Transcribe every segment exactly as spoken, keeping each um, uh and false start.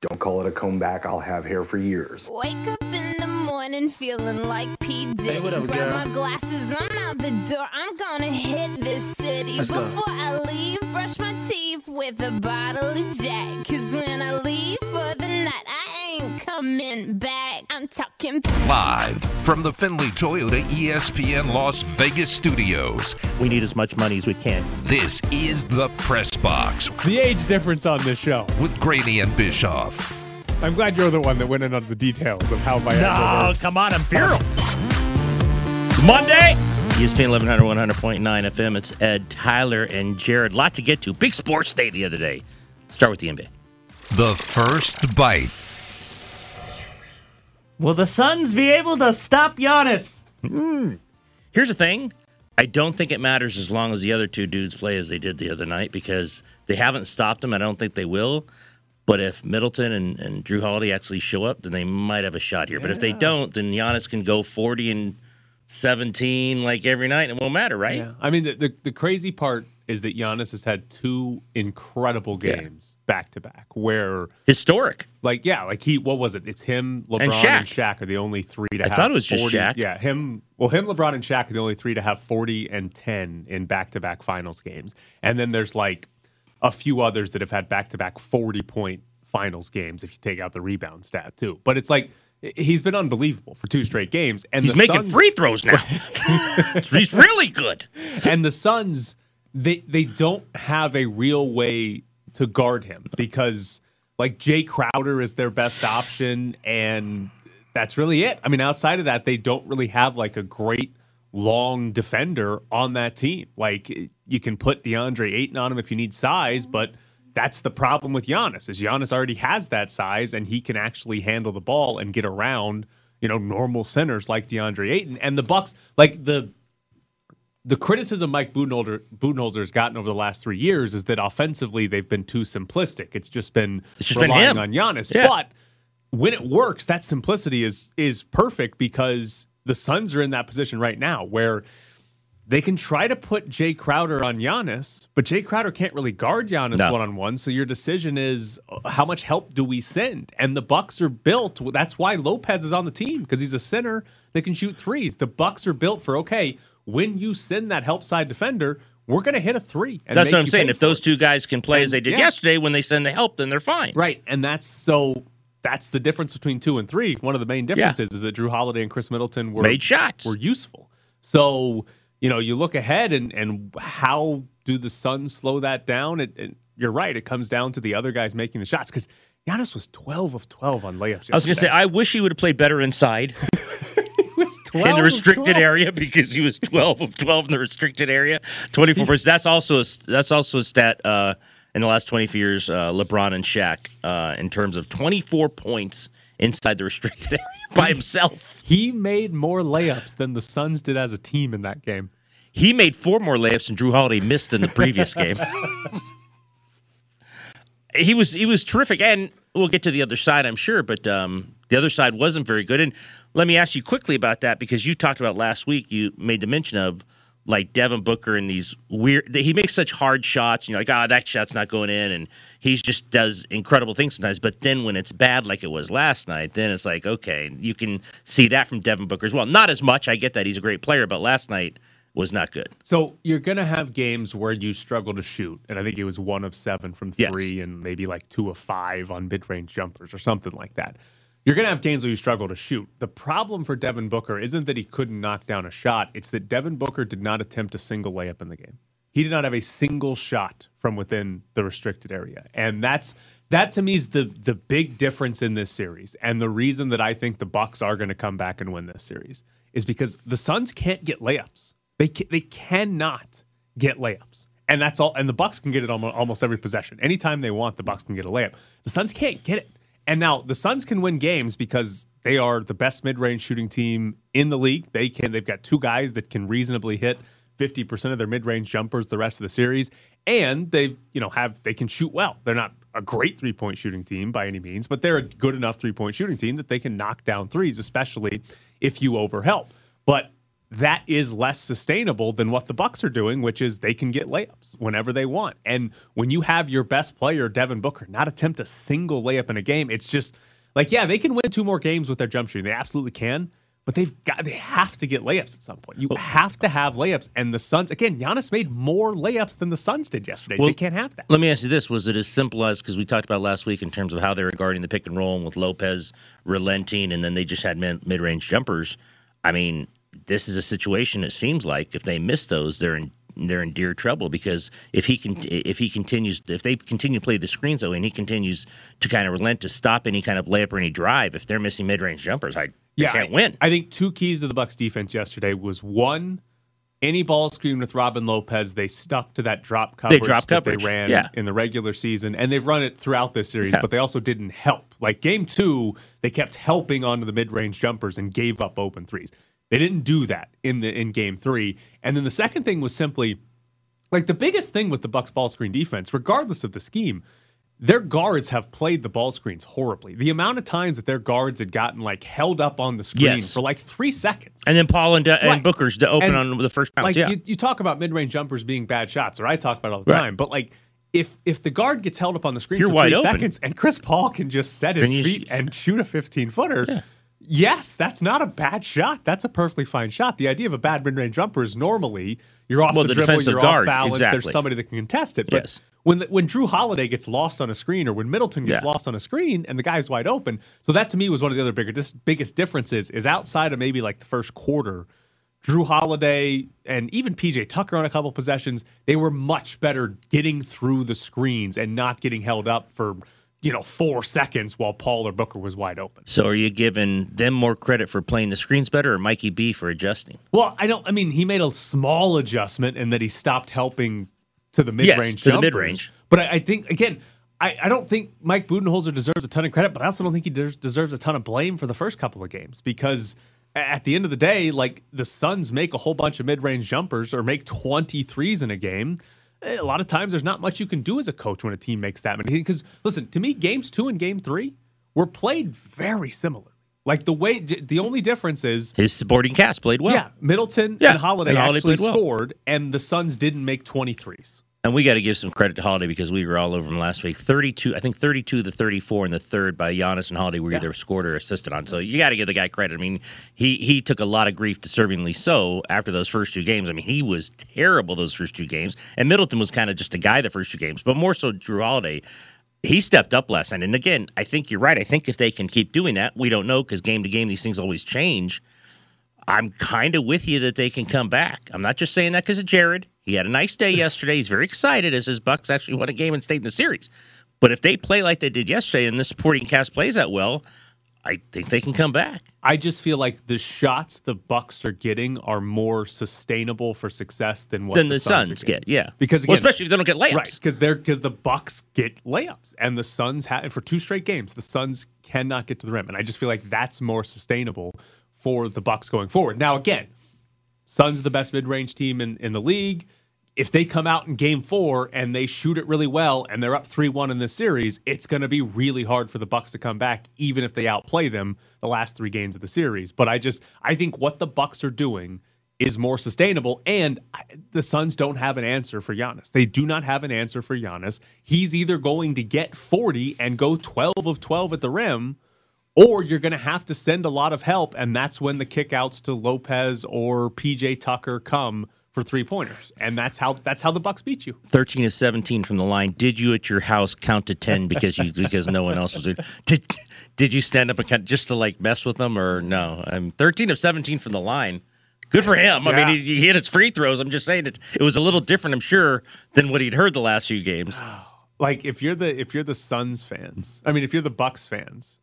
Don't call it a comb back. I'll have hair for years. Wake up in the morning feeling like P. Diddy. Hey, what up, girl? Grab my glasses, I'm out the door. I'm gonna hit this city. Let's Before go. I leave, brush my teeth with a bottle of Jack. Cause when I leave for the night, I ain't coming back. I'm talking live from the Finley Toyota E S P N Las Vegas studios. We need as much money as we can. This is the Press Box. The age difference on this show. With Grady and Bischoff. I'm glad you're the one that went in on the details of how Viagra works. No, come on, I'm feral. Monday, E S P N eleven hundred, one hundred point nine F M. It's Ed, Tyler, and Jared. Lot to get to. Big sports day the other day. Start with the N B A. The first bite. Will the Suns be able to stop Giannis? Mm. Here's the thing. I don't think it matters as long as the other two dudes play as they did the other night because they haven't stopped them. I don't think they will. But if Middleton and, and Jrue Holiday actually show up, then they might have a shot here. Yeah. But if they don't, then Giannis can go forty and seventeen like every night, and it won't matter, right? Yeah. I mean, the, the, the crazy part is that Giannis has had two incredible games back to back, where historic. Like, yeah, like he. What was it? It's him, LeBron, and Shaq, and Shaq are the only three to I have. I thought it was forty, just Shaq. Yeah, him. Well, him, LeBron, and Shaq are the only three to have forty and ten in back to back finals games, and then there's like a few others that have had back-to-back forty-point finals games if you take out the rebound stat, too. But it's like, he's been unbelievable for two straight games. And he's the making Suns... free throws now. He's really good. And the Suns, they, they don't have a real way to guard him because, like, Jay Crowder is their best option, and that's really it. I mean, outside of that, they don't really have, like, a great long defender on that team. Like, you can put DeAndre Ayton on him if you need size, but that's the problem with Giannis, is Giannis already has that size, and he can actually handle the ball and get around, you know, normal centers like DeAndre Ayton. And the Bucks, like the the criticism Mike Budenholzer, Budenholzer has gotten over the last three years is that offensively they've been too simplistic. It's just been it's just relying been on Giannis. Yeah. But when it works, that simplicity is is perfect because the Suns are in that position right now where they can try to put Jay Crowder on Giannis, but Jay Crowder can't really guard Giannis no. one-on-one, so your decision is how much help do we send? And the Bucks are built. That's why Lopez is on the team, because he's a center that can shoot threes. The Bucks are built for, okay, when you send that help side defender, we're going to hit a three. And that's what I'm saying. If those two guys can play and, as they did yeah. yesterday, when they send the help, then they're fine. Right, and that's so... That's the difference between two and three. One of the main differences yeah. is that Jrue Holiday and Chris Middleton were made shots. Were useful. So, you know, you look ahead and, and how do the Suns slow that down? It, it, you're right. It comes down to the other guys making the shots because Giannis was twelve of twelve on layups. I was going to say, I wish he would have played better inside. He was twelve in the restricted area because he was twelve of twelve in the restricted area. twenty-four points. That's also a, that's also a stat. Uh, In the last twenty years, uh, LeBron and Shaq, uh, in terms of twenty-four points inside the restricted area by himself. He made more layups than the Suns did as a team in that game. He made four more layups than Jrue Holiday missed in the previous game. He was he was terrific, and we'll get to the other side, I'm sure, but um, the other side wasn't very good. And let me ask you quickly about that, because you talked about last week, you made the mention of, like, Devin Booker and these weird – he makes such hard shots, and you're like, ah, oh, that shot's not going in, and he just does incredible things sometimes. But then when it's bad like it was last night, then it's like, okay, you can see that from Devin Booker as well. Not as much. I get that he's a great player, but last night was not good. So you're going to have games where you struggle to shoot, and I think it was one of seven from three yes. and maybe like two of five on mid-range jumpers or something like that. You're going to have games where you struggle to shoot. The problem for Devin Booker isn't that he couldn't knock down a shot. It's that Devin Booker did not attempt a single layup in the game. He did not have a single shot from within the restricted area. And that's that to me is the, the big difference in this series. And the reason that I think the Bucks are going to come back and win this series is because the Suns can't get layups. They ca- they cannot get layups. And that's all. And the Bucks can get it almost, almost every possession. Anytime they want, the Bucks can get a layup. The Suns can't get it. And now the Suns can win games because they are the best mid-range shooting team in the league. They can, they've got two guys that can reasonably hit fifty percent of their mid-range jumpers the rest of the series. And they, you know, have, they can shoot well. They're not a great three-point shooting team by any means, but they're a good enough three-point shooting team that they can knock down threes, especially if you overhelp. But that is less sustainable than what the Bucks are doing, which is they can get layups whenever they want. And when you have your best player, Devin Booker, not attempt a single layup in a game, it's just like, yeah, they can win two more games with their jump shooting. They absolutely can. But they've got, they have to get layups at some point. You have to have layups. And the Suns, again, Giannis made more layups than the Suns did yesterday. Well, they can't have that. Let me ask you this. Was it as simple as, because we talked about last week in terms of how they were guarding the pick and roll and with Lopez relenting, and then they just had mid-range jumpers. I mean, this is a situation, it seems like, if they miss those, they're in they're in dear trouble, because if he can, if he continues, if they continue to play the screens though, and he continues to kind of relent to stop any kind of layup or any drive, if they're missing mid-range jumpers, I yeah, can't I, win. I think two keys to the Bucks defense yesterday was, one, any ball screen with Robin Lopez, they stuck to that drop coverage they drop that coverage. they ran yeah. in the regular season, and they've run it throughout this series, yeah. but they also didn't help. Like game two, they kept helping onto the mid-range jumpers and gave up open threes. They didn't do that in the in game three. And then the second thing was simply, like, the biggest thing with the Bucks ball screen defense, regardless of the scheme, their guards have played the ball screens horribly. The amount of times that their guards had gotten, like, held up on the screen yes. for, like, three seconds. And then Paul and, De- right. and Booker's to open and, on the first bounce. Like, yeah. you, you talk about mid-range jumpers being bad shots, or I talk about it all the right. time, but, like, If if the guard gets held up on the screen You're for three seconds and Chris Paul can just set his you, feet and shoot a fifteen-footer, yeah. yes, that's not a bad shot. That's a perfectly fine shot. The idea of a bad mid-range jumper is normally you're off well, the, the dribble, you're guard, off balance, exactly. there's somebody that can contest it. But yes. when the, when Jrue Holiday gets lost on a screen, or when Middleton gets yeah. lost on a screen and the guy's wide open, so that to me was one of the other bigger dis- biggest differences, is outside of maybe like the first quarter, Jrue Holiday and even P J Tucker on a couple possessions, they were much better getting through the screens and not getting held up for you know, four seconds while Paul or Booker was wide open. So are you giving them more credit for playing the screens better, or Mikey B for adjusting? Well, I don't, I mean, he made a small adjustment in that he stopped helping to the mid-range. Yes, to jumpers. the mid-range. But I, I think, again, I, I don't think Mike Budenholzer deserves a ton of credit, but I also don't think he de- deserves a ton of blame for the first couple of games, because at the end of the day, like, the Suns make a whole bunch of mid-range jumpers or make twenty-threes in a game. A lot of times there's not much you can do as a coach when a team makes that many. Because, listen, to me, games two and game three were played very similarly. Like, the way, the only difference is his supporting cast played well. Yeah, Middleton yeah, and Holiday and actually Holiday scored, well. and the Suns didn't make twenty-threes. And we got to give some credit to Holiday, because we were all over him last week. thirty-two, I think thirty-two of the thirty-four in the third by Giannis and Holiday were yeah. either scored or assisted on. So you got to give the guy credit. I mean, he he took a lot of grief, deservingly so, after those first two games. I mean, he was terrible those first two games. And Middleton was kind of just a guy the first two games, but more so Jrue Holiday. He stepped up last night. And again, I think you're right. I think if they can keep doing that, we don't know, because game to game, these things always change. I'm kind of with you that they can come back. I'm not just saying that because of Jared. He had a nice day yesterday. He's very excited as his Bucks actually won a game and stayed in the series. But if they play like they did yesterday and the supporting cast plays that well, I think they can come back. I just feel like the shots the Bucks are getting are more sustainable for success than what than the, the Suns, Suns get. Yeah, because again, well, especially if they don't get layups, right? Because they're because the Bucks get layups, and the Suns have for two straight games. The Suns cannot get to the rim, and I just feel like that's more sustainable for the Bucks going forward. Now, again, Suns are the best mid-range team in, in the league. If they come out in game four and they shoot it really well and they're up three one in this series, it's going to be really hard for the Bucks to come back, even if they outplay them the last three games of the series. But I just, I think what the Bucks are doing is more sustainable, and I, the Suns don't have an answer for Giannis. They do not have an answer for Giannis. He's either going to get forty and go twelve of twelve at the rim, or you're going to have to send a lot of help, and that's when the kickouts to Lopez or P J Tucker come for three-pointers. And that's how that's how the Bucks beat you. thirteen to seventeen from the line. Did you at your house count to ten because you because no one else was doing it? Did, did you stand up and count just to, like, mess with them, or no? I'm thirteen of seventeen from the line. Good for him. Yeah. I mean, he, he hit his free throws. I'm just saying it's, it was a little different, I'm sure, than what he'd heard the last few games. Like, if you're the if you're the Suns fans, I mean, if you're the Bucks fans,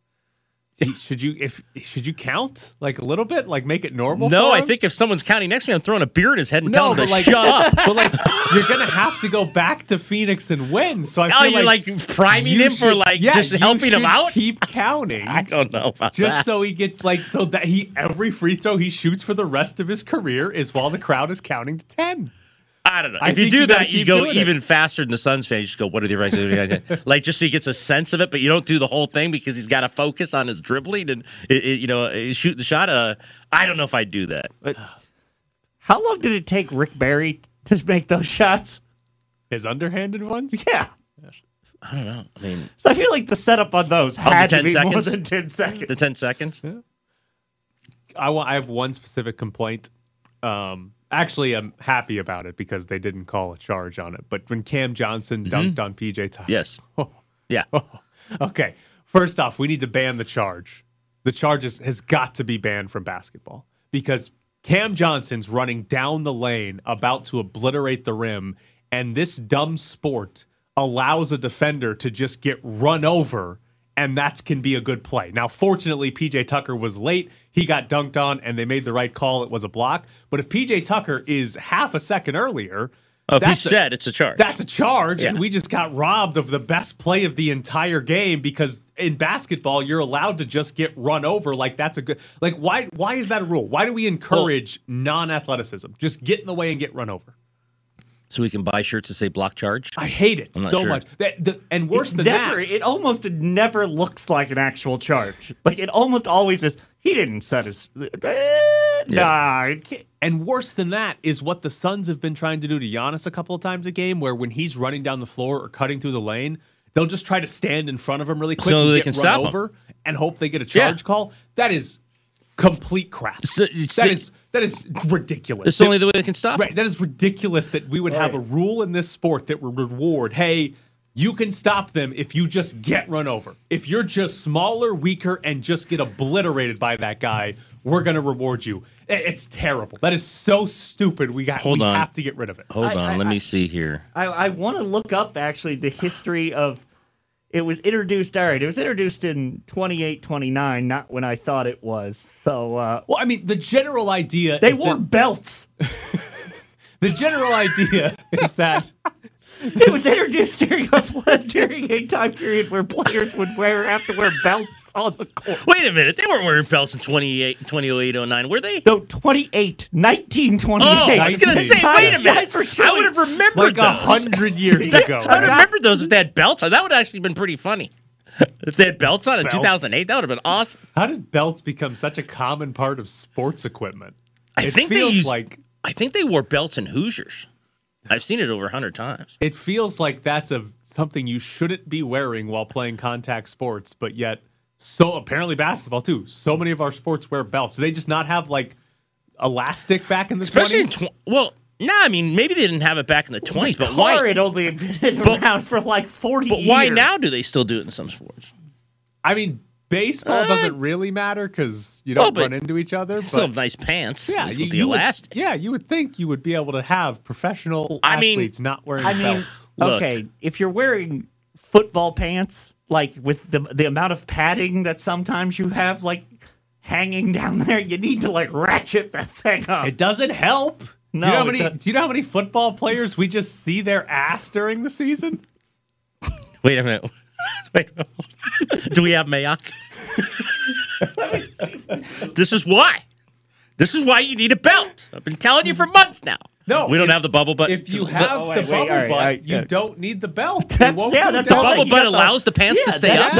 Should you if should you count like a little bit, like make it normal? No, for him? I think if someone's counting next to me, I'm throwing a beer in his head and no, telling him to like, shut up. But like, you're gonna have to go back to Phoenix and win. So I now feel you're like, like priming you him should, for like yeah, just helping him out. Keep counting. I don't know about just that. Just so he gets like so that he every free throw he shoots for the rest of his career is while the crowd is counting to ten. I don't know. I if you do you that, you go even it. faster than the Suns fans. You just go, what are the rights doing? Like, just so he gets a sense of it, but you don't do the whole thing because he's got to focus on his dribbling and, it, it, you know, shoot the shot. Uh, I don't know if I'd do that. But How long did it take Rick Barry to make those shots? His underhanded ones? Yeah. I don't know. I mean, so I feel like the setup on those had to be seconds? more than ten seconds. The ten seconds. Yeah. I I have one specific complaint. Um, actually, I'm happy about it because they didn't call a charge on it. But when Cam Johnson dunked mm-hmm. on P J Tucker, yes, oh, yeah, oh, okay. First off, we need to ban the charge. The charge is, has got to be banned from basketball because Cam Johnson's running down the lane, about to obliterate the rim, and this dumb sport allows a defender to just get run over, and that can be a good play. Now, fortunately, P J Tucker was late. He got dunked on, and they made the right call. It was a block. But if P J Tucker is half a second earlier... Oh, if he said it's a charge. That's a charge, yeah. And we just got robbed of the best play of the entire game because in basketball, you're allowed to just get run over. Like, that's a good... Like, why, why is that a rule? Why do we encourage well, non-athleticism? Just get in the way and get run over. So we can buy shirts that say block charge? I hate it so sure. much. The, the, and worse it's than never, that. It almost never looks like an actual charge. Like, it almost always is, he didn't set his... Eh, yeah. nah, and worse than that is what the Suns have been trying to do to Giannis a couple of times a game, where when he's running down the floor or cutting through the lane, they'll just try to stand in front of him really quick so and they get can run over him. And hope they get a charge yeah. call. That is... Complete crap. It's, it's, that is that is ridiculous. It's only the way they can stop. Right. That is ridiculous that we would right. have a rule in this sport that would reward, hey, you can stop them if you just get run over. If you're just smaller, weaker, and just get obliterated by that guy, we're going to reward you. It's terrible. That is so stupid. We got. Hold we on. have to get rid of it. Hold I, on. I, Let I, me see here. I, I want to look up, actually, the history of... It was introduced, all right, it was introduced in twenty-eight twenty-nine, not when I thought it was. So, uh, well, I mean, the general idea they is wore that... belts. The general idea is that it was introduced during a, during a time period where players would wear have to wear belts on the court. Wait a minute, they weren't wearing belts in twenty-eight, twenty-eight, oh nine, were they? No, twenty-eight, nineteen twenty-eight. Oh, I was going to say, wait a minute. I would have remembered like those. Like one hundred years ago. I would have remembered those if they had belts on. That would have actually been pretty funny. If they had belts on in belts. two thousand eight, that would have been awesome. How did belts become such a common part of sports equipment? I it think feels they used, like I think they wore belts in Hoosiers. I've seen it over one hundred times. It feels like that's a something you shouldn't be wearing while playing contact sports, but yet, so apparently basketball, too. So many of our sports wear belts. Do they just not have, like, elastic back in the Especially twenties? In tw- well, no, nah, I mean, maybe they didn't have it back in the twenties, but why? It only been around but, for, like, forty but years. But why now do they still do it in some sports? I mean, baseball uh, doesn't really matter because you don't well, run into each other. But still have nice pants. Yeah, you, the you elastic. Would, yeah, you would think you would be able to have professional I athletes mean, not wearing I belts. Mean, okay, look. If you're wearing football pants, like with the the amount of padding that sometimes you have, like hanging down there, you need to like ratchet that thing up. It doesn't help. No, do you know how many, do you know how many football players we just see their ass during the season? Wait a minute. Wait, do we have Mayock? This is why. This is why you need a belt. I've been telling you for months now. No, we don't if, have the bubble butt. If you have oh, wait, the wait, bubble right, butt, right, you right. don't need the belt. That's, yeah, that's the bubble butt the, allows the pants yeah, to stay that's, up.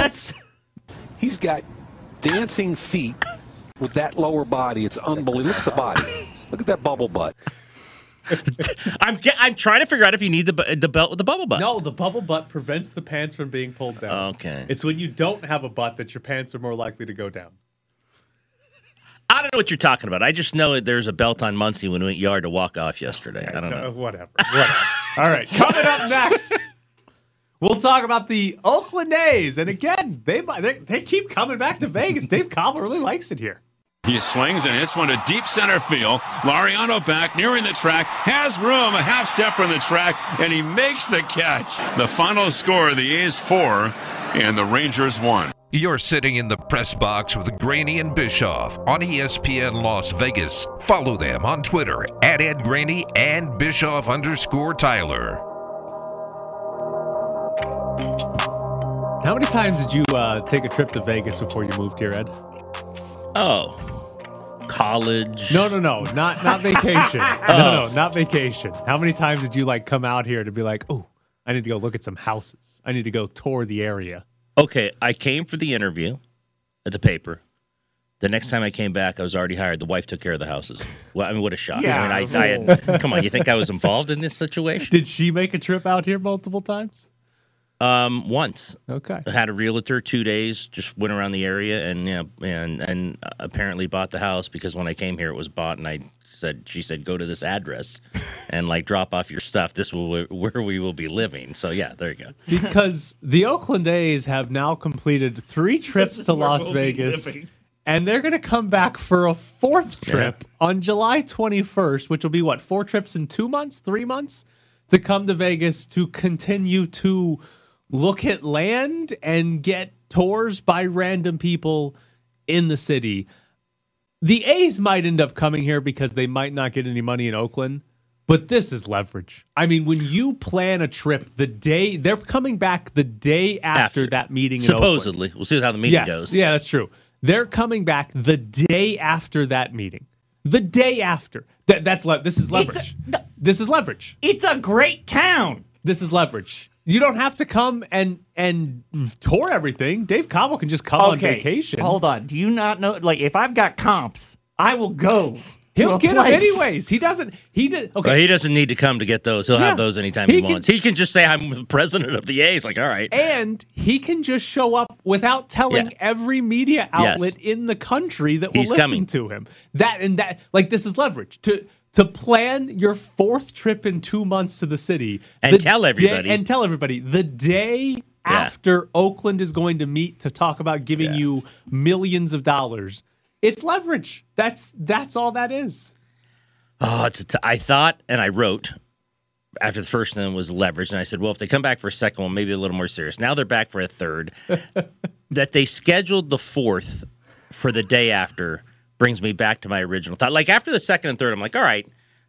That's, he's got dancing feet with that lower body. It's unbelievable. Look at the body. Look at that bubble butt. I'm I'm trying to figure out if you need the the belt with the bubble butt. No, the bubble butt prevents the pants from being pulled down. Okay, it's when you don't have a butt that your pants are more likely to go down. I don't know what you're talking about. I just know that there's a belt on Muncie when we went yard to walk off yesterday. Okay, I don't no, know. Whatever. whatever. All right, coming up next, we'll talk about the Oakland A's, and again, they they, they keep coming back to Vegas. Dave Cobb really likes it here. He swings and hits one to deep center field. Laureano back, nearing the track, has room, a half step from the track, and he makes the catch. The final score, the A's four, and the Rangers one. You're sitting in the press box with Graney and Bischoff on E S P N Las Vegas. Follow them on Twitter, at Ed Graney and Bischoff underscore Tyler. How many times did you uh, take a trip to Vegas before you moved here, Ed? Oh. College. No, no, no. Not not vacation. oh. No, no, not vacation. How many times did you like come out here to be like, oh, I need to go look at some houses. I need to go tour the area. Okay, I came for the interview at the paper. The next time I came back, I was already hired. The wife took care of the houses. Well, I mean, what a shock. Yeah. I mean, I, I had, come on, you think I was involved in this situation? Did she make a trip out here multiple times? Um, once. Okay. I had a realtor, two days, just went around the area and, you know, and, and apparently bought the house, because when I came here, it was bought, and I said, she said, go to this address and, like, drop off your stuff. This will where we will be living. So, yeah, there you go. Because the Oakland A's have now completed three trips to Las we'll Vegas. And they're going to come back for a fourth trip yeah. on July twenty-first, which will be, what, four trips in two months, three months, to come to Vegas to continue to look at land and get tours by random people in the city. The A's might end up coming here because they might not get any money in Oakland, but this is leverage. I mean, when you plan a trip, the day they're coming back, the day after, after. that meeting in Oakland. Supposedly. We'll see how the meeting yes. goes. Yeah, that's true. They're coming back the day after that meeting. The day after. That, that's le- This is leverage. A, no, this is leverage. It's a great town. This is leverage. You don't have to come and and tour everything. Dave Cobb can just come okay. on vacation. Hold on. Do you not know? Like, if I've got comps, I will go. He'll get them anyways. He doesn't. He did. Okay. Well, he doesn't need to come to get those. He'll yeah. have those anytime he, he wants. Can, he can just say, "I'm the president of the A's." Like, all right. And he can just show up without telling yeah. every media outlet yes. in the country that will He's listen coming. to him. That and that. Like, this is leverage to to plan your fourth trip in two months to the city and the tell everybody. Day, and tell everybody the day. Yeah. After Oakland is going to meet to talk about giving yeah. you millions of dollars. It's leverage. That's that's all that is. Oh, it's a t- I thought and I wrote after the first one was leverage, and I said, well, if they come back for a second one, maybe a little more serious. Now they're back for a third. That they scheduled the fourth for the day after brings me back to my original thought. Like, after the second and third, I'm like, all right,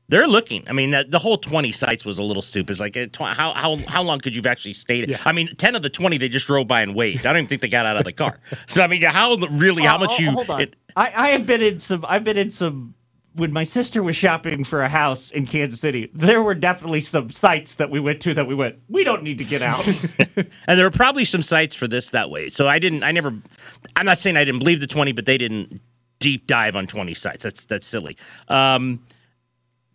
they're looking. I mean, that, the whole twenty sites was a little stupid. It's like, how how how long could you have actually stayed? Yeah. I mean, ten of the twenty, they just drove by and waved. I don't even think they got out of the car. So, I mean, how really, how much oh, you... Hold on. It, I, I have been in some... I've been in some... When my sister was shopping for a house in Kansas City, there were definitely some sites that we went to that we went, we don't need to get out. And there were probably some sites for this that way. So, I didn't... I never... I'm not saying I didn't believe the twenty, but they didn't deep dive on twenty sites. That's, that's silly. Um...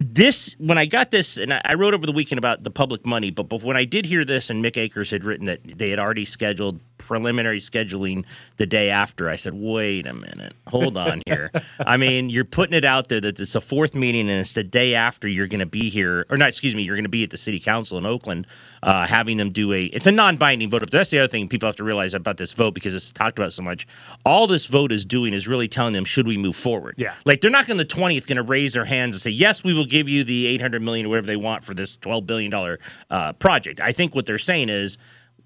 This, when I got this, and I wrote over the weekend about the public money, but, but when I did hear this, and Mick Akers had written that they had already scheduled preliminary scheduling the day after, I said, wait a minute, hold on here. I mean, you're putting it out there that it's a fourth meeting, and it's the day after you're going to be here, or not, excuse me, you're going to be at the city council in Oakland, uh, having them do a, it's a non-binding vote. That's the other thing people have to realize about this vote, because it's talked about so much. All this vote is doing is really telling them, should we move forward? Yeah. Like, they're not going to, the twentieth, going to raise their hands and say, yes, we will give you the eight hundred million dollars or whatever they want for this twelve billion dollars uh, project. I think what they're saying is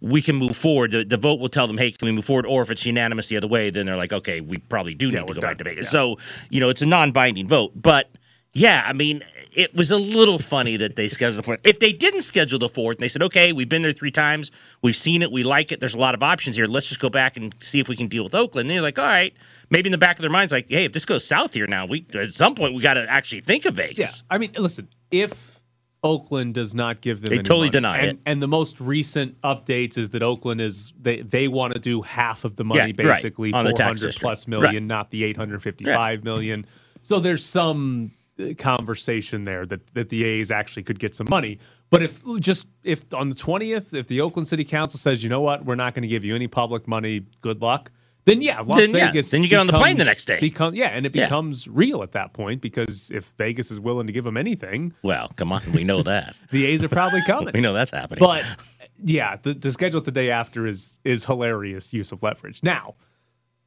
we can move forward. The, the vote will tell them, hey, can we move forward? Or if it's unanimous the other way, then they're like, okay, we probably do yeah, need to go done. back to Vegas. Yeah. So, you know, it's a non-binding vote. But, yeah, I mean, it was a little funny that they scheduled the fourth. If they didn't schedule the fourth and they said, okay, we've been there three times, we've seen it, we like it, there's a lot of options here, let's just go back and see if we can deal with Oakland. And you're like, all right, maybe in the back of their minds, like, hey, if this goes south here now, we at some point we got to actually think of Vegas. Yeah, I mean, listen, if Oakland does not give them they any totally money, deny and, it. And the most recent updates is that Oakland is, they, they want to do half of the money, yeah, basically, right, four hundred plus million, right, not the eight hundred fifty-five yeah. million. So there's some conversation there that, that the A's actually could get some money. But if just if on the twentieth, if the Oakland City Council says, you know what, we're not going to give you any public money, good luck, then yeah, Las then, Vegas. Yeah. Then you get becomes, on the plane the next day. Become, yeah, and it becomes yeah. real at that point, because if Vegas is willing to give them anything, well, come on, we know that the A's are probably coming. We know that's happening. But yeah, the, the schedule the day after is is hilarious use of leverage. Now,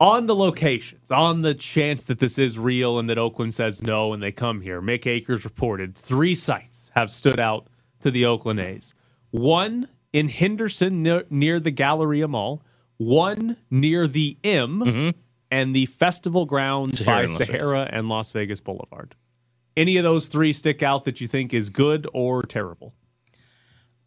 on the locations, on the chance that this is real and that Oakland says no and they come here, Mick Akers reported three sites have stood out to the Oakland A's. One in Henderson near, near the Galleria Mall, one near the M, mm-hmm. and the festival grounds by Sahara and Las Vegas Boulevard. Any of those three stick out that you think is good or terrible?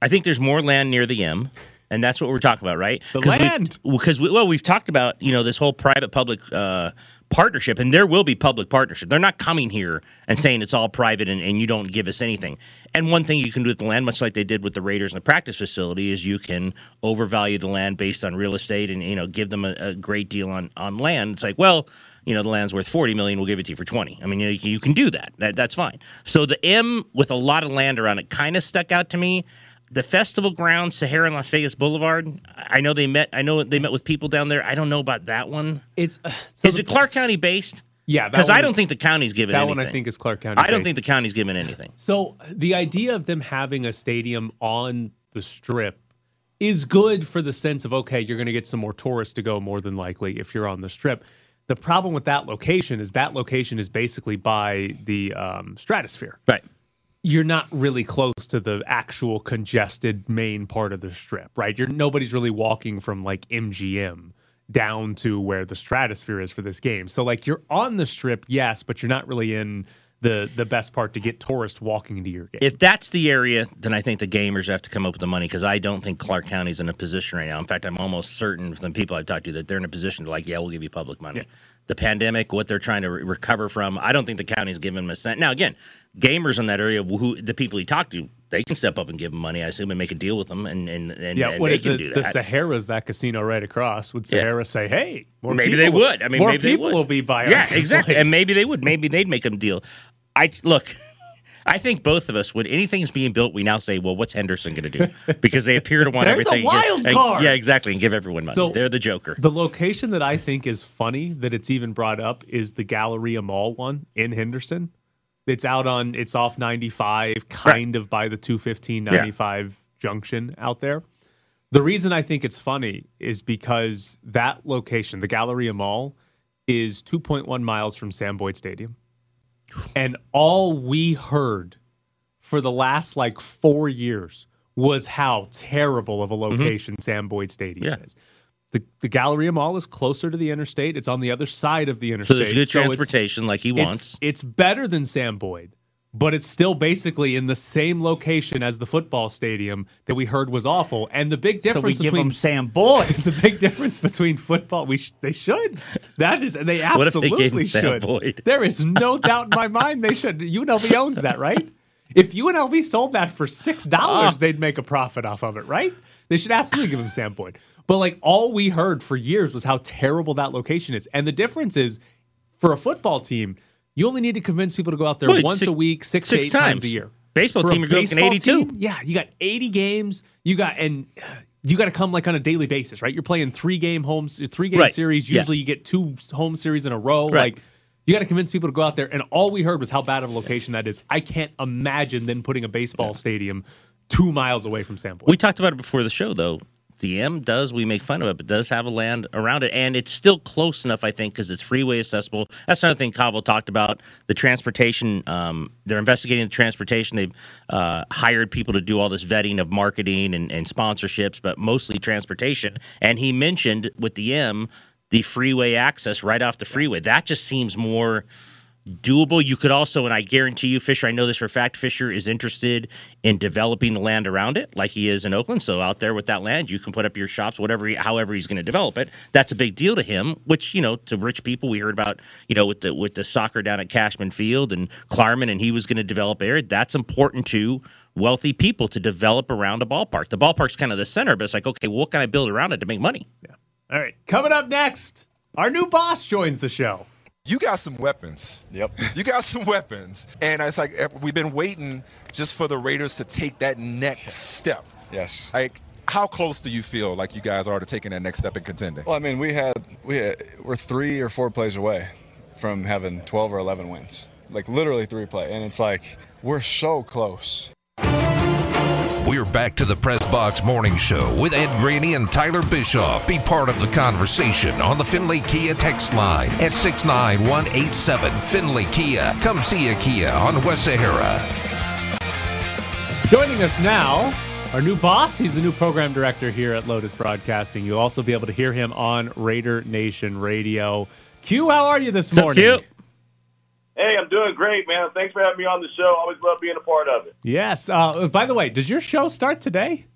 I think there's more land near the M. And that's what we're talking about, right? The land. Because, we, we, well, we've talked about, you know, this whole private-public uh, partnership, and there will be public partnership. They're not coming here and saying it's all private and, and you don't give us anything. And one thing you can do with the land, much like they did with the Raiders and the practice facility, is you can overvalue the land based on real estate and, you know, give them a, a great deal on, on land. It's like, well, you know, the land's worth forty million dollars, we'll give it to you for twenty. I mean, you, know, you, can, you can do that. that. That's fine. So the M with a lot of land around it kind of stuck out to me. The festival grounds, Sahara and Las Vegas Boulevard. I know they met. I know they met with people down there. I don't know about that one. It's uh, so is it Clark County based? Yeah, because I don't think the county's given anything. That one I think is Clark County. I don't think the county's given anything. So the idea of them having a stadium on the Strip is good for the sense of, okay, you're going to get some more tourists to go more than likely if you're on the Strip. The problem with that location is that location is basically by the um, stratosphere, right? You're not really close to the actual congested main part of the Strip, right? You're nobody's really walking from like M G M down to where the stratosphere is for this game. So like you're on the Strip, yes, but you're not really in the the best part to get tourists walking into your game. If that's the area, then I think the gamers have to come up with the money, because I don't think Clark County's in a position right now. In fact, I'm almost certain from the people I've talked to that they're in a position to like, yeah, we'll give you public money. Yeah. The pandemic, what they're trying to re- recover from, I don't think the county's giving them a cent. Now, again, gamers in that area, who the people you talk to, they can step up and give them money, I assume, and make a deal with them, and, and, and, yeah, and they can the, do that. The Sahara's that casino right across. Would Sahara yeah. say, hey, more maybe people, they would. I mean, more maybe people they would. will be buying. Yeah, exactly. Place. And maybe they would. Maybe they'd make them a deal. I Look, I think both of us, when anything's being built, we now say, well, what's Henderson going to do? Because they appear to want They're everything. They're the wild and, card. And, yeah, exactly, and give everyone money. So they're the joker. The location that I think is funny that it's even brought up is the Galleria Mall one in Henderson. It's out on, it's off ninety-five, kind right. of by the two fifteen ninety-five yeah. junction out there. The reason I think it's funny is because that location, the Galleria Mall, is two point one miles from Sam Boyd Stadium. And all we heard for the last, like, four years was how terrible of a location mm-hmm. Sam Boyd Stadium yeah. is. The, the Galleria Mall is closer to the interstate. It's on the other side of the interstate. So there's good so transportation like he wants. It's, it's better than Sam Boyd, but it's still basically in the same location as the football stadium that we heard was awful. And the big difference so we give between them Sam Boyd, the big difference between football, we sh- they should. That is, and they absolutely what if they gave him should. Sam Boyd? There is no doubt in my mind they should. U N L V owns that, right? If U N L V sold that for six dollars, oh. they'd make a profit off of it, right? They should absolutely give him Sam Boyd. But, like, all we heard for years was how terrible that location is. And the difference is, for a football team, you only need to convince people to go out there well, once six, a week, six, six to eight times. times a year. Baseball for team, you're going to eighty-two. Team, yeah, you got eighty games. You got and you got to come, like, on a daily basis, right? You're playing three-game homes, three-game right. series. Usually yeah. you get two home series in a row. Right. Like, you got to convince people to go out there. And all we heard was how bad of a location that is. I can't imagine then putting a baseball yeah. stadium two miles away from Sam Boyd. We talked about it before the show, though. The M does, we make fun of it, but does have a land around it. And it's still close enough, I think, because it's freeway accessible. That's another thing Cavell talked about, the transportation. Um, they're investigating the transportation. They've uh, hired people to do all this vetting of marketing and, and sponsorships, but mostly transportation. And he mentioned with the M, the freeway access right off the freeway. That just seems more doable. You could also, and I guarantee you, Fisher, I know this for a fact, Fisher is interested in developing the land around it like he is in Oakland. So out there with that land, you can put up your shops, whatever, he, however he's going to develop it. That's a big deal to him, which, you know, to rich people, we heard about, you know, with the with the soccer down at Cashman Field and Klarman, and he was going to develop area. That's important to wealthy people to develop around a ballpark. The ballpark's kind of the center, but it's like, okay, well, what can I build around it to make money? Yeah. All right. Coming up next, our new boss joins the show. You got some weapons. Yep. You got some weapons. And it's like we've been waiting just for the Raiders to take that next step. Yes. Like, how close do you feel like you guys are to taking that next step and contending? Well, I mean, we had, we had, we're three or four plays away from having twelve or eleven wins. Like, literally three play. And it's like, we're so close. We're back to the Press Box Morning Show with Ed Graney and Tyler Bischoff. Be part of the conversation on the Finley Kia text line at six nine one eight seven. Finley Kia. Come see a Kia on West Sahara. Joining us now, our new boss. He's the new program director here at Lotus Broadcasting. You'll also be able to hear him on Raider Nation Radio. Q, how are you this morning? Q. Hey, I'm doing great, man. Thanks for having me on the show. Always love being a part of it. Yes. Uh, by the way, does your show start today?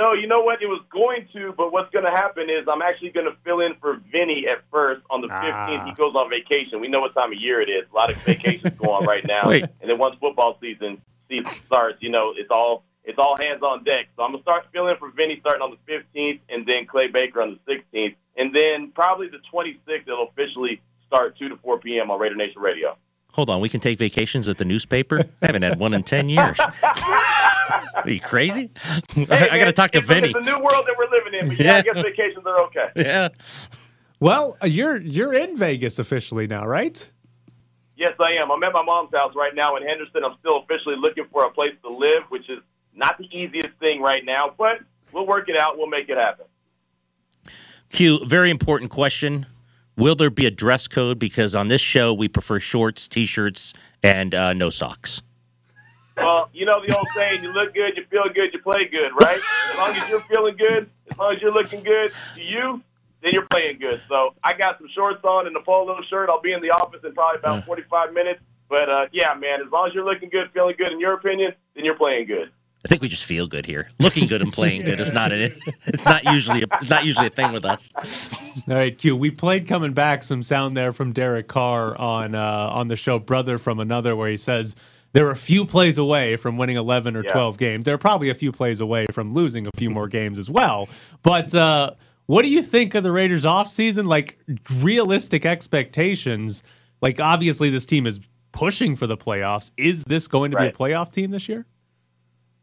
No, you know what? It was going to, but what's going to happen is I'm actually going to fill in for Vinny at first on the fifteenth. Ah. He goes on vacation. We know what time of year it is. A lot of vacations go on right now. Wait. And then once football season season starts, you know, it's all it's all hands on deck. So I'm going to start filling in for Vinny starting on the fifteenth and then Clay Baker on the sixteenth. And then probably the twenty-sixth, it'll officially start two to four p.m. on Raider Nation Radio. Hold on, we can take vacations at the newspaper? I haven't had one in ten years. Are you crazy? Hey, I got to talk to Vinny. It's a new world that we're living in, but yeah, yeah. I guess vacations are okay. Yeah. Well, you're you're in Vegas officially now, right? Yes, I am. I'm at my mom's house right now in Henderson. I'm still officially looking for a place to live, which is not the easiest thing right now, but we'll work it out. We'll make it happen. Q, very important question. Will there be a dress code? Because on this show, we prefer shorts, T-shirts, and uh, no socks. Well, you know the old saying, you look good, you feel good, you play good, right? As long as you're feeling good, as long as you're looking good to you, then you're playing good. So I got some shorts on and a polo shirt. I'll be in the office in probably about forty-five minutes. But, uh, yeah, man, as long as you're looking good, feeling good in your opinion, then you're playing good. I think we just feel good here. Looking good and playing good is not a, it's not usually a, it's not usually a thing with us. All right, Q. We played coming back some sound there from Derek Carr on uh, on the show Brother from Another, where he says there are a few plays away from winning eleven or yeah. twelve games. They're probably a few plays away from losing a few more games as well. But uh, what do you think of the Raiders' offseason? Like realistic expectations. Like obviously this team is pushing for the playoffs. Is this going to right. be a playoff team this year?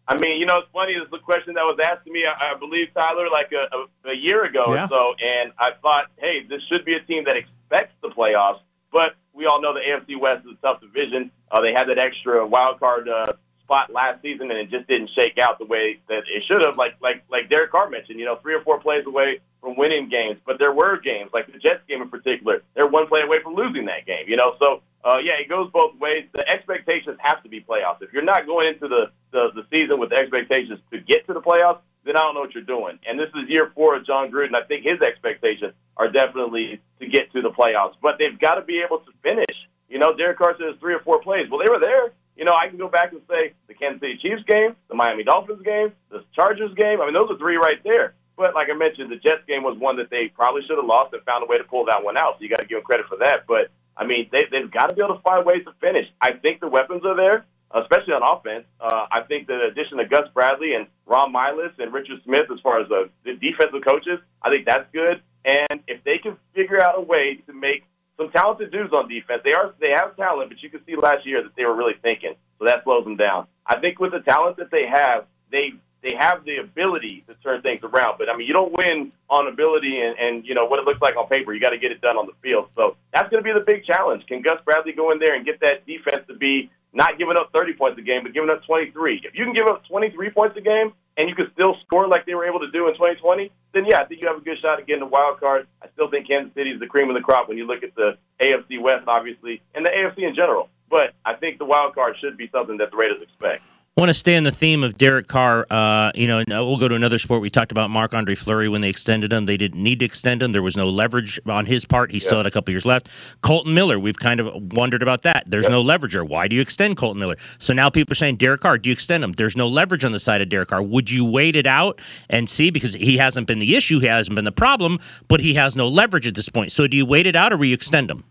I mean, you know, it's funny. It's the question that was asked to me, I, I believe, Tyler, like a, a, a year ago yeah. or so, and I thought, hey, this should be a team that expects the playoffs, but we all know the A F C West is a tough division. Uh, they had that extra wild card uh, spot last season, and it just didn't shake out the way that it should have, like, like, like Derek Carr mentioned, you know, three or four plays away from winning games, but there were games, like the Jets game in particular, they're one play away from losing that game, you know, so... Uh, yeah, it goes both ways. The expectations have to be playoffs. If you're not going into the, the, the season with expectations to get to the playoffs, then I don't know what you're doing. And this is year four of John Gruden. I think his expectations are definitely to get to the playoffs. But they've got to be able to finish. You know, Derek Carr says three or four plays. Well, they were there. You know, I can go back and say the Kansas City Chiefs game, the Miami Dolphins game, the Chargers game. I mean, those are three right there. But like I mentioned, the Jets game was one that they probably should have lost and found a way to pull that one out. So you got to give them credit for that. But I mean, they, they've got to be able to find ways to finish. I think the weapons are there, especially on offense. Uh, I think the addition of Gus Bradley and Ron Miles and Richard Smith as far as the, the defensive coaches, I think that's good. And if they can figure out a way to make some talented dudes on defense, they are they have talent, but you can see last year that they were really thinking, so that slows them down. I think with the talent that they have, they they have the ability to turn things around. But, I mean, you don't win on ability and, and you know, what it looks like on paper. You got to get it done on the field. So that's going to be the big challenge. Can Gus Bradley go in there and get that defense to be not giving up thirty points a game, but giving up twenty-three? If you can give up twenty-three points a game and you can still score like they were able to do in twenty twenty, then, yeah, I think you have a good shot at getting a wild card. I still think Kansas City is the cream of the crop when you look at the A F C West, obviously, and the A F C in general. But I think the wild card should be something that the Raiders expect. I want to stay on the theme of Derek Carr. Uh, you know, we'll go to another sport. We talked about Marc-Andre Fleury when they extended him. They didn't need to extend him. There was no leverage on his part. He yeah. still had a couple years left. Colton Miller, we've kind of wondered about that. There's yeah. no leverage there. Why do you extend Colton Miller? So now people are saying, Derek Carr, do you extend him? There's no leverage on the side of Derek Carr. Would you wait it out and see? Because he hasn't been the issue. He hasn't been the problem, but he has no leverage at this point. So do you wait it out or will you extend him?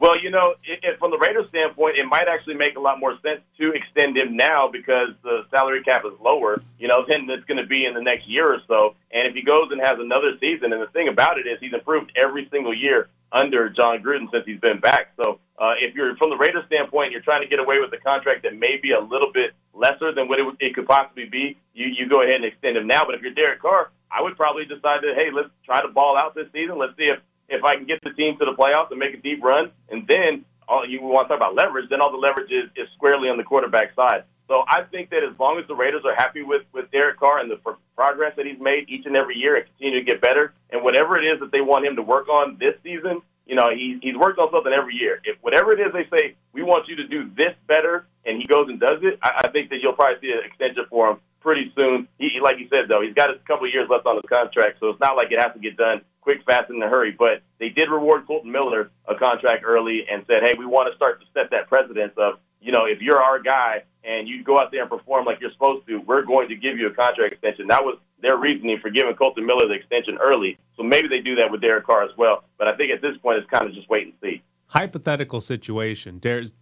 Well, you know, it, it, from the Raiders' standpoint, it might actually make a lot more sense to extend him now because the salary cap is lower, you know, than it's going to be in the next year or so. And if he goes and has another season, and the thing about it is he's improved every single year under John Gruden since he's been back. So uh, if you're from the Raiders' standpoint, you're trying to get away with a contract that may be a little bit lesser than what it, it could possibly be, you, you go ahead and extend him now. But if you're Derek Carr, I would probably decide that, hey, let's try to ball out this season. Let's see if If I can get the team to the playoffs and make a deep run, and then all, you want to talk about leverage, then all the leverage is, is squarely on the quarterback side. So I think that as long as the Raiders are happy with, with Derek Carr and the pro- progress that he's made each and every year and continue to get better, and whatever it is that they want him to work on this season, you know, he, he's worked on something every year. If whatever it is they say, we want you to do this better, and he goes and does it, I, I think that you'll probably see an extension for him pretty soon. He, like you said, though, he's got a couple of years left on his contract, so it's not like it has to get done quick, fast, in a hurry. But they did reward Colton Miller a contract early and said, hey, we want to start to set that precedence of you know, if you're our guy and you go out there and perform like you're supposed to, we're going to give you a contract extension. That was their reasoning for giving Colton Miller the extension early. So maybe they do that with Derek Carr as well. But I think at this point, it's kind of just wait and see. Hypothetical situation. Derek's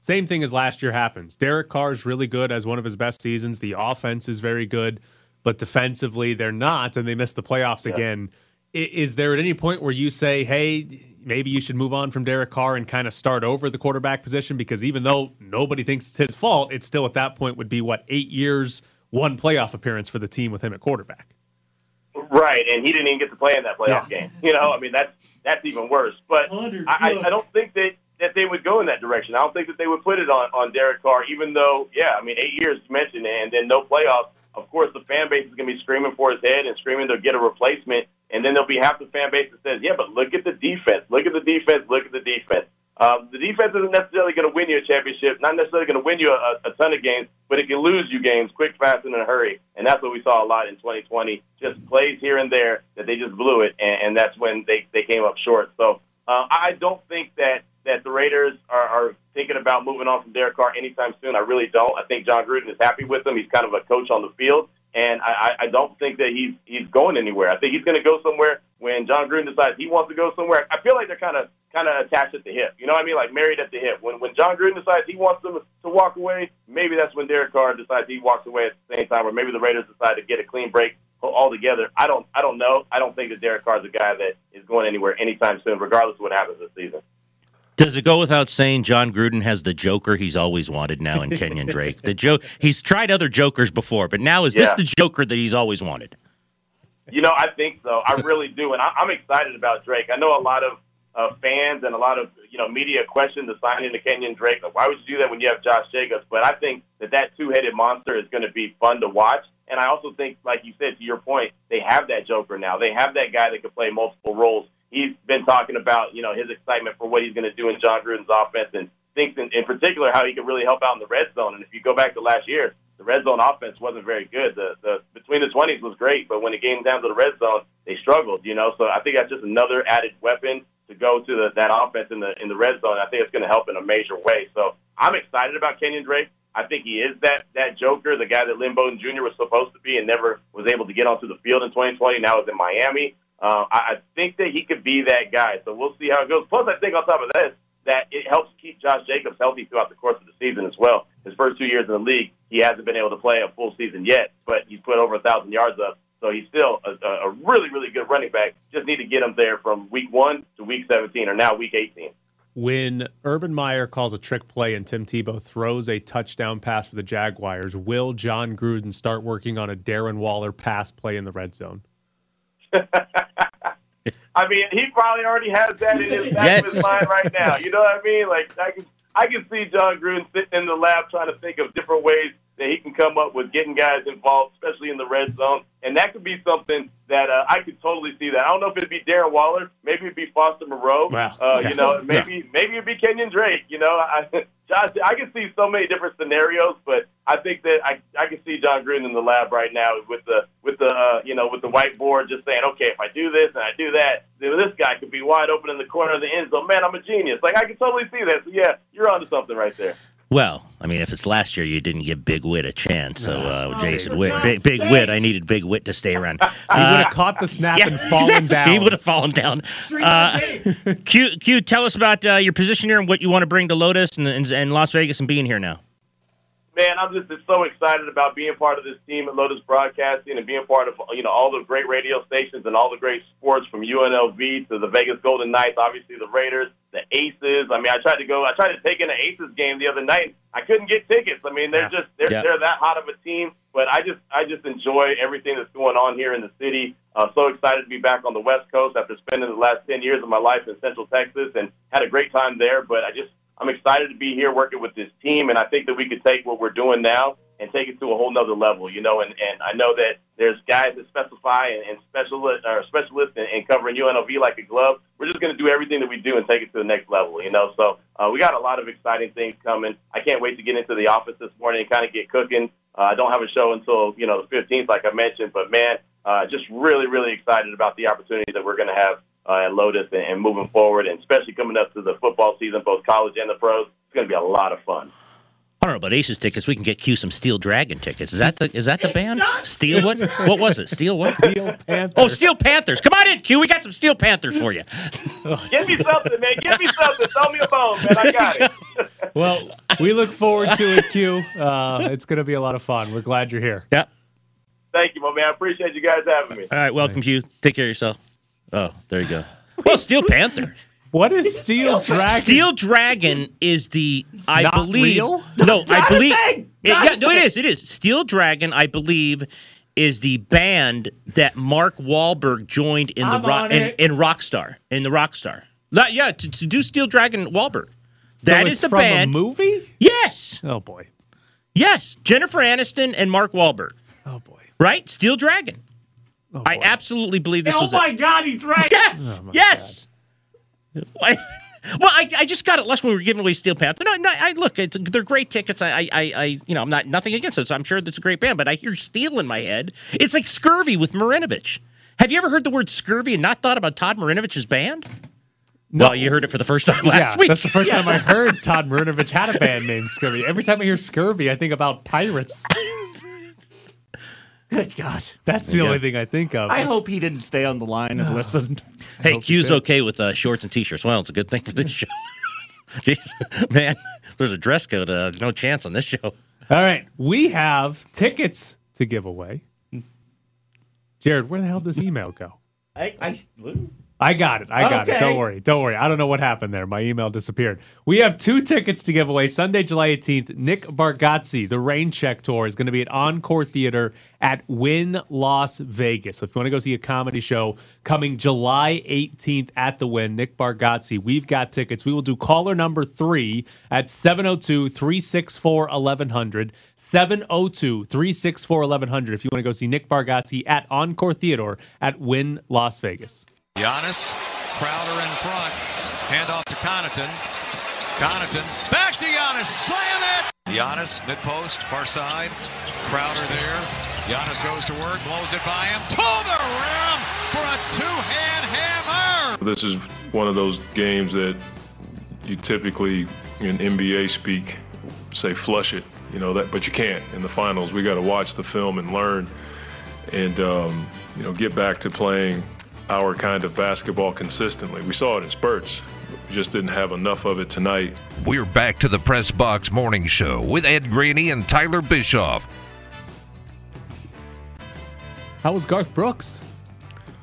same thing as last year happens. Derek Carr is really good, as one of his best seasons. The offense is very good, but defensively they're not, and they miss the playoffs yeah. again. Is there at any point where you say, hey, maybe you should move on from Derek Carr and kind of start over the quarterback position? Because even though nobody thinks it's his fault, it still at that point would be, what, eight years, one playoff appearance for the team with him at quarterback. Right, and he didn't even get to play in that playoff yeah. game. You know, I mean, that's that's even worse. But I, I don't think that, that they would go in that direction. I don't think that they would put it on, on Derek Carr, even though, yeah, I mean, eight years mentioned and then no playoffs. Of course, the fan base is going to be screaming for his head and screaming they'll get a replacement. And then there'll be half the fan base that says, yeah, but look at the defense. Look at the defense. Look at the defense. Um, the defense isn't necessarily going to win you a championship, not necessarily going to win you a, a ton of games, but it can lose you games quick, fast, and in a hurry. And that's what we saw a lot in twenty twenty, just plays here and there that they just blew it, and, and that's when they, they came up short. So uh, I don't think that, that the Raiders are, are thinking about moving on from Derek Carr anytime soon. I really don't. I think John Gruden is happy with him. He's kind of a coach on the field. And I, I don't think that he's he's going anywhere. I think he's going to go somewhere when John Gruden decides he wants to go somewhere. I feel like they're kind of kind of attached at the hip. You know what I mean? Like married at the hip. When when John Gruden decides he wants them to walk away, maybe that's when Derek Carr decides he walks away at the same time, or maybe the Raiders decide to get a clean break altogether. I don't I don't know. I don't think that Derek Carr is a guy that is going anywhere anytime soon, regardless of what happens this season. Does it go without saying John Gruden has the joker he's always wanted now in Kenyon Drake? The joke he's tried other jokers before, but now is yeah. this the joker that he's always wanted? You know, I think so. I really do, and I, I'm excited about Drake. I know a lot of uh, fans and a lot of you know media question the signing to Kenyon Drake. Like, why would you do that when you have Josh Jacobs? But I think that that two-headed monster is going to be fun to watch. And I also think, like you said, to your point, they have that joker now. They have that guy that can play multiple roles. He's been talking about, you know, his excitement for what he's going to do in John Gruden's offense and thinks in, in particular how he can really help out in the red zone. And if you go back to last year, the red zone offense wasn't very good. The, the between the twenties was great, but when it came down to the red zone, they struggled, you know. So I think that's just another added weapon to go to the, that offense in the in the red zone. I think it's going to help in a major way. So I'm excited about Kenyon Drake. I think he is that that joker, the guy that Lynn Bowden Junior was supposed to be and never was able to get onto the field in twenty twenty. Now is in Miami. Uh, I think that he could be that guy. So we'll see how it goes. Plus, I think on top of this, that it helps keep Josh Jacobs healthy throughout the course of the season as well. His first two years in the league, he hasn't been able to play a full season yet, but he's put over one thousand yards up. So he's still a, a really, really good running back. Just need to get him there from week one to week seventeen or now week eighteen. When Urban Meyer calls a trick play and Tim Tebow throws a touchdown pass for the Jaguars, will John Gruden start working on a Darren Waller pass play in the red zone? I mean, he probably already has that in his back of his mind right now. You know what I mean? Like, I can, I can see John Gruden sitting in the lab trying to think of different ways that he can come up with getting guys involved, especially in the red zone. And that could be something that uh, I could totally see that. I don't know if it'd be Darren Waller. Maybe it'd be Foster Moreau. Wow. Uh, yeah. You know, maybe yeah. maybe it'd be Kenyon Drake. You know, I, Josh, I can see so many different scenarios, but I think that I I can see John Gruden in the lab right now with the with the uh, you know with the whiteboard, just saying, okay, if I do this and I do that, then this guy could be wide open in the corner of the end zone. Man, I'm a genius. Like, I can totally see that. So yeah, you're onto something right there. Well, I mean, if it's last year, you didn't give Big Wit a chance. So, uh, oh, Jason Witten, Big, Big Wit, I needed Big Wit to stay around. Uh, he would have caught the snap yeah, and fallen exactly. down. He would have fallen down. Uh, Q, Q, tell us about uh, your position here and what you want to bring to Lotus and, and, and Las Vegas and being here now. Man, I'm just so excited about being part of this team at Lotus Broadcasting and being part of, you know, all the great radio stations and all the great sports from U N L V to the Vegas Golden Knights, obviously the Raiders, the Aces. I mean, I tried to go, I tried to take in an Aces game the other night. I couldn't get tickets. I mean, they're yeah. just they're yeah. they're that hot of a team. But I just I just enjoy everything that's going on here in the city. I'm uh, so excited to be back on the West Coast after spending the last ten years of my life in Central Texas and had a great time there. But I just I'm excited to be here working with this team, and I think that we could take what we're doing now and take it to a whole nother level, you know. And, and I know that there's guys that specify and, and specialist, or specialists in, in covering U N L V like a glove. We're just going to do everything that we do and take it to the next level, you know. So uh, we got a lot of exciting things coming. I can't wait to get into the office this morning and kind of get cooking. Uh, I don't have a show until, you know, the fifteenth, like I mentioned. But, man, uh, just really, really excited about the opportunity that we're going to have Uh, at Lotus and, and moving forward, and especially coming up to the football season, both college and the pros. It's going to be a lot of fun. I don't know about Aces tickets. We can get Q some Steel Dragon tickets. Is that the is that the band? Steel what? What was it? Steel what? Steel Panthers. Oh, Steel Panthers. Come on in, Q. We got some Steel Panthers for you. Give me something, man. Give me something. Throw me a bone, man. I got it. Well, we look forward to it, Q. Uh, it's going to be a lot of fun. We're glad you're here. Yeah. Thank you, my man. I appreciate you guys having me. All right, welcome, Q. Take care of yourself. Oh, there you go. Well, Steel Panther. What is Steel Dragon? Steel Dragon is the I not believe real? No, not I believe it, yeah, no, it is. It is Steel Dragon. I believe is the band that Mark Wahlberg joined in I'm the rock in, in Rockstar in the Rockstar. Not, yeah, to, to do Steel Dragon Wahlberg. So that is the from band. A movie? Yes. Oh boy. Yes, Jennifer Aniston and Mark Wahlberg. Oh boy. Right, Steel Dragon. Oh, I absolutely believe this. Hey, oh was my it. God, he's right. Yes. Oh, yes. God. I, well, I, I just got it last when we were giving away Steel Panther. No, no I look, it's, they're great tickets. I, I, I, you know, I'm not nothing against it. So I'm sure that's a great band, but I hear Steel in my head. It's like scurvy with Marinovich. Have you ever heard the word scurvy and not thought about Todd Marinovich's band? No. Well, you heard it for the first time last yeah, week. That's the first yeah. time I heard Todd Marinovich had a band named Scurvy. Every time I hear Scurvy, I think about pirates. Good God. That's the yeah. only thing I think of. I hope he didn't stay on the line and listen. Hey, Q's okay with uh, shorts and T-shirts. Well, it's a good thing for this show. Jeez, man, there's a dress code. Uh, no chance on this show. All right. We have tickets to give away. Jared, where the hell does email go? I, I, I got it. I got okay. it. Don't worry. Don't worry. I don't know what happened there. My email disappeared. We have two tickets to give away. Sunday, July eighteenth, Nick Bargatze, the Rain Check Tour, is going to be at Encore Theater at Wynn, Las Vegas. So if you want to go see a comedy show coming July eighteenth at the Wynn, Nick Bargatze, we've got tickets. We will do caller number three at seven oh two, three six four, eleven hundred. seven oh two, three six four, eleven hundred if you want to go see Nick Bargatze at Encore Theater at Wynn, Las Vegas. Giannis, Crowder in front, handoff to Connaughton, Connaughton, back to Giannis, slam it! Giannis, mid-post, far side, Crowder there, Giannis goes to work, blows it by him, to the rim for a two-hand hammer! This is one of those games that you typically, in N B A speak, say flush it, you know, that, but you can't in the finals. We got to watch the film and learn and, um, you know, get back to playing our kind of basketball consistently. We saw it in spurts. We just didn't have enough of it tonight. We're back to the Press Box Morning Show with Ed Graney and Tyler Bischoff. How was Garth Brooks?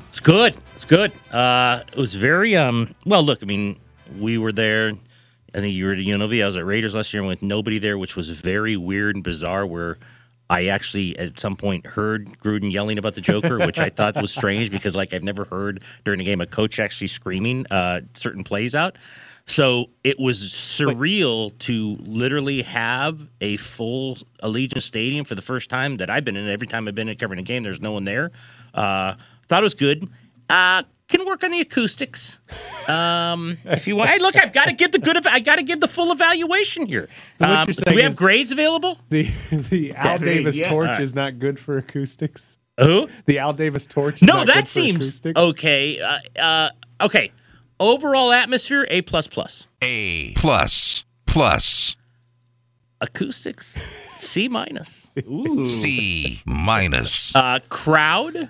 It's good. It's good. Uh, it was very, um, well, look, I mean, we were there. I think you were at U N L V. I was at Raiders last year and with nobody there, which was very weird and bizarre, where I actually, at some point, heard Gruden yelling about the Joker, which I thought was strange because, like, I've never heard during a game a coach actually screaming uh, certain plays out. So it was surreal Wait. to literally have a full Allegiant Stadium for the first time that I've been in. Every time I've been in covering a game, there's no one there. Uh, thought it was good. Uh, can work on the acoustics. Um, if you want, hey, look, I've got to give the good. Ev- I got to give the full evaluation here. So um, do we have grades available? The the Al yeah, Davis yeah. torch right. is not good for acoustics. Who? The Al Davis torch. Is no, not that good seems for okay. Uh, uh, okay. Overall atmosphere, A plus plus. A plus plus. Acoustics, C minus. Ooh. C minus. Uh, crowd.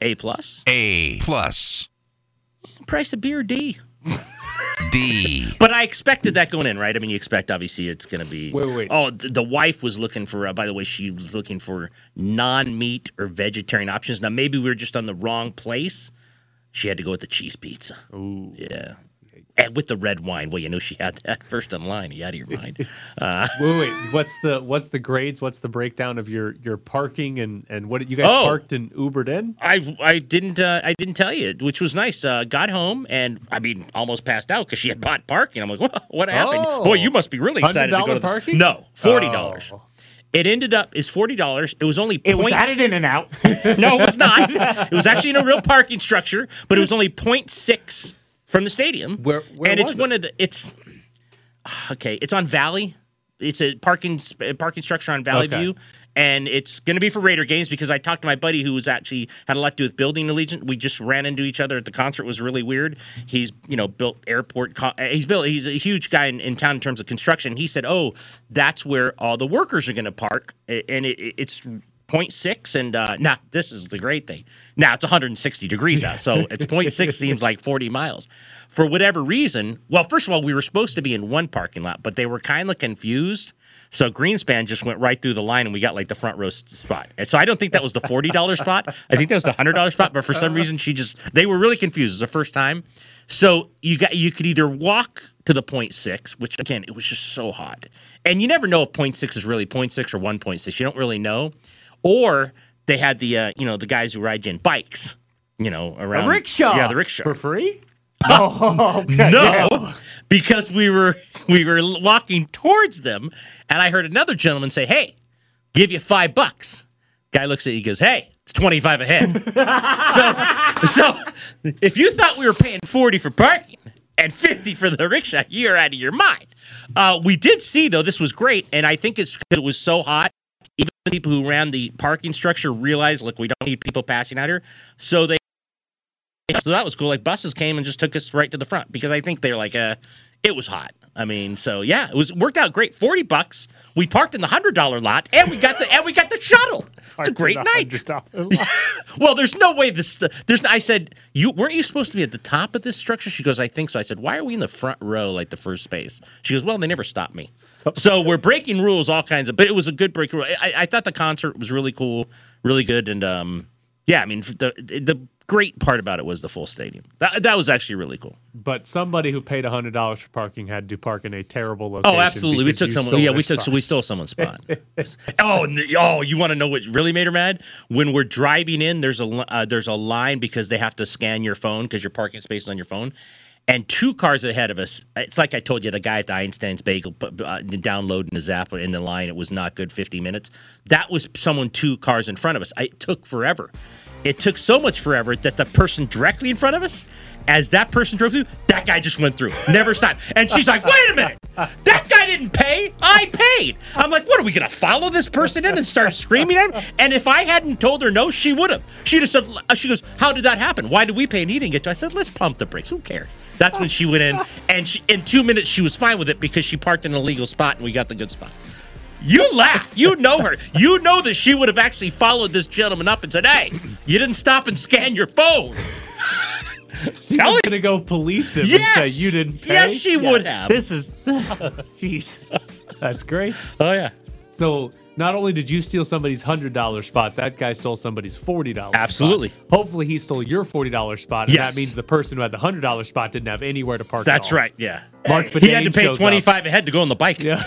A plus. A plus. Price of beer, D. D. But I expected that going in, right? I mean, you expect, obviously, it's going to be... Wait, wait. Oh, the, the wife was looking for... Uh, by the way, she was looking for non-meat or vegetarian options. Now, maybe we were just on the wrong place. She had to go with the cheese pizza. Ooh. Yeah. And with the red wine. Well, you know she had that first in line. Are you out of your mind? Uh, wait, wait. What's the what's the grades? What's the breakdown of your, your parking and, and what you guys oh, parked and Ubered in? I I didn't uh, I didn't tell you, which was nice. Uh, got home and I mean almost passed out because she had bought parking. I'm like, well, what happened? Oh, boy, you must be really excited to go to parking. This. No, forty dollars. Oh. It ended up is forty dollars. It was only point... it was added in and out. No, it was not. It was actually in a real parking structure, but it was only point six. From the stadium, where, where and it's it? one of the it's okay. It's on Valley, It's a parking parking structure on Valley okay. View, and it's going to be for Raider games because I talked to my buddy who was actually had a lot to do with building Allegiant. We just ran into each other at the concert. It was really weird. He's you know built airport. He's built. He's a huge guy in, in town in terms of construction. He said, "Oh, that's where all the workers are going to park," and it, it's point six. And uh, now nah, this is the great thing. Now it's one hundred sixty degrees out, so it's point six seems like forty miles. For whatever reason, well, first of all, we were supposed to be in one parking lot, but they were kind of confused. So Greenspan just went right through the line, and we got, like, the front row spot. And so I don't think that was the forty dollar spot. I think that was the one hundred dollar spot. But for some reason, she just – they were really confused. It was the first time. So you got you could either walk to the point six, which, again, it was just so hot. And you never know if point six is really point six or one point six. You don't really know. Or they had the, uh, you know, the guys who ride in bikes, you know, around. A rickshaw. Yeah, the rickshaw. For free? Oh, okay. No, because we were we were walking towards them, and I heard another gentleman say, "Hey, give you five bucks." Guy looks at you, goes, "Hey, it's twenty-five a head." so, so if you thought we were paying forty for parking and fifty for the rickshaw, you're out of your mind. Uh, we did see though, this was great, and I think it's because it was so hot. Even the people who ran the parking structure realized, look, we don't need people passing out here, so they. So that was cool. Like, buses came and just took us right to the front because I think they're like, uh, it was hot. I mean, so yeah, it was worked out great. Forty bucks. We parked in the hundred dollar lot, and we got the and we got the shuttle. It's a great night. Well, there's no way this. There's. I said, you weren't you supposed to be at the top of this structure? She goes, I think so. I said, why are we in the front row, like the first space? She goes, well, they never stopped me. So we're breaking rules, all kinds of. But it was a good break rule. I, I thought the concert was really cool, really good, and um, yeah, I mean the the. Great part about it was the full stadium. That that was actually really cool. But somebody who paid one hundred dollars for parking had to park in a terrible location. Oh, absolutely. We took someone. Yeah, we took so we stole someone's spot. oh, the, oh, you want to know what really made her mad? When we're driving in, there's a uh, there's a line because they have to scan your phone because your parking space is on your phone. And two cars ahead of us, it's like I told you, the guy at the Einstein's Bagel uh, downloading his app in the line. It was not good, fifty minutes. That was someone two cars in front of us. It took forever. It took so much forever that the person directly in front of us, as that person drove through, that guy just went through. Never stopped. And she's like, wait a minute. That guy didn't pay. I paid. I'm like, what, are we going to follow this person in and start screaming at him? And if I hadn't told her no, she would have. She just said, she goes, how did that happen? Why did we pay and he didn't get to? I said, let's pump the brakes. Who cares? That's when she went in. And she, in two minutes, she was fine with it because she parked in an illegal spot and we got the good spot. You laugh. You know her. You know that she would have actually followed this gentleman up and said, hey, you didn't stop and scan your phone. She was going to go police him yes! and say you didn't pay. Yes, she yeah. would have. This is, jeez, that's great. Oh, yeah. So not only did you steal somebody's one hundred dollar spot, that guy stole somebody's forty dollar Absolutely. Spot. Hopefully he stole your forty dollar spot, and yes. that means the person who had the one hundred dollar spot didn't have anywhere to park. That's right, yeah. Mark hey, he had to pay twenty-five up. A head to go on the bike. Yeah.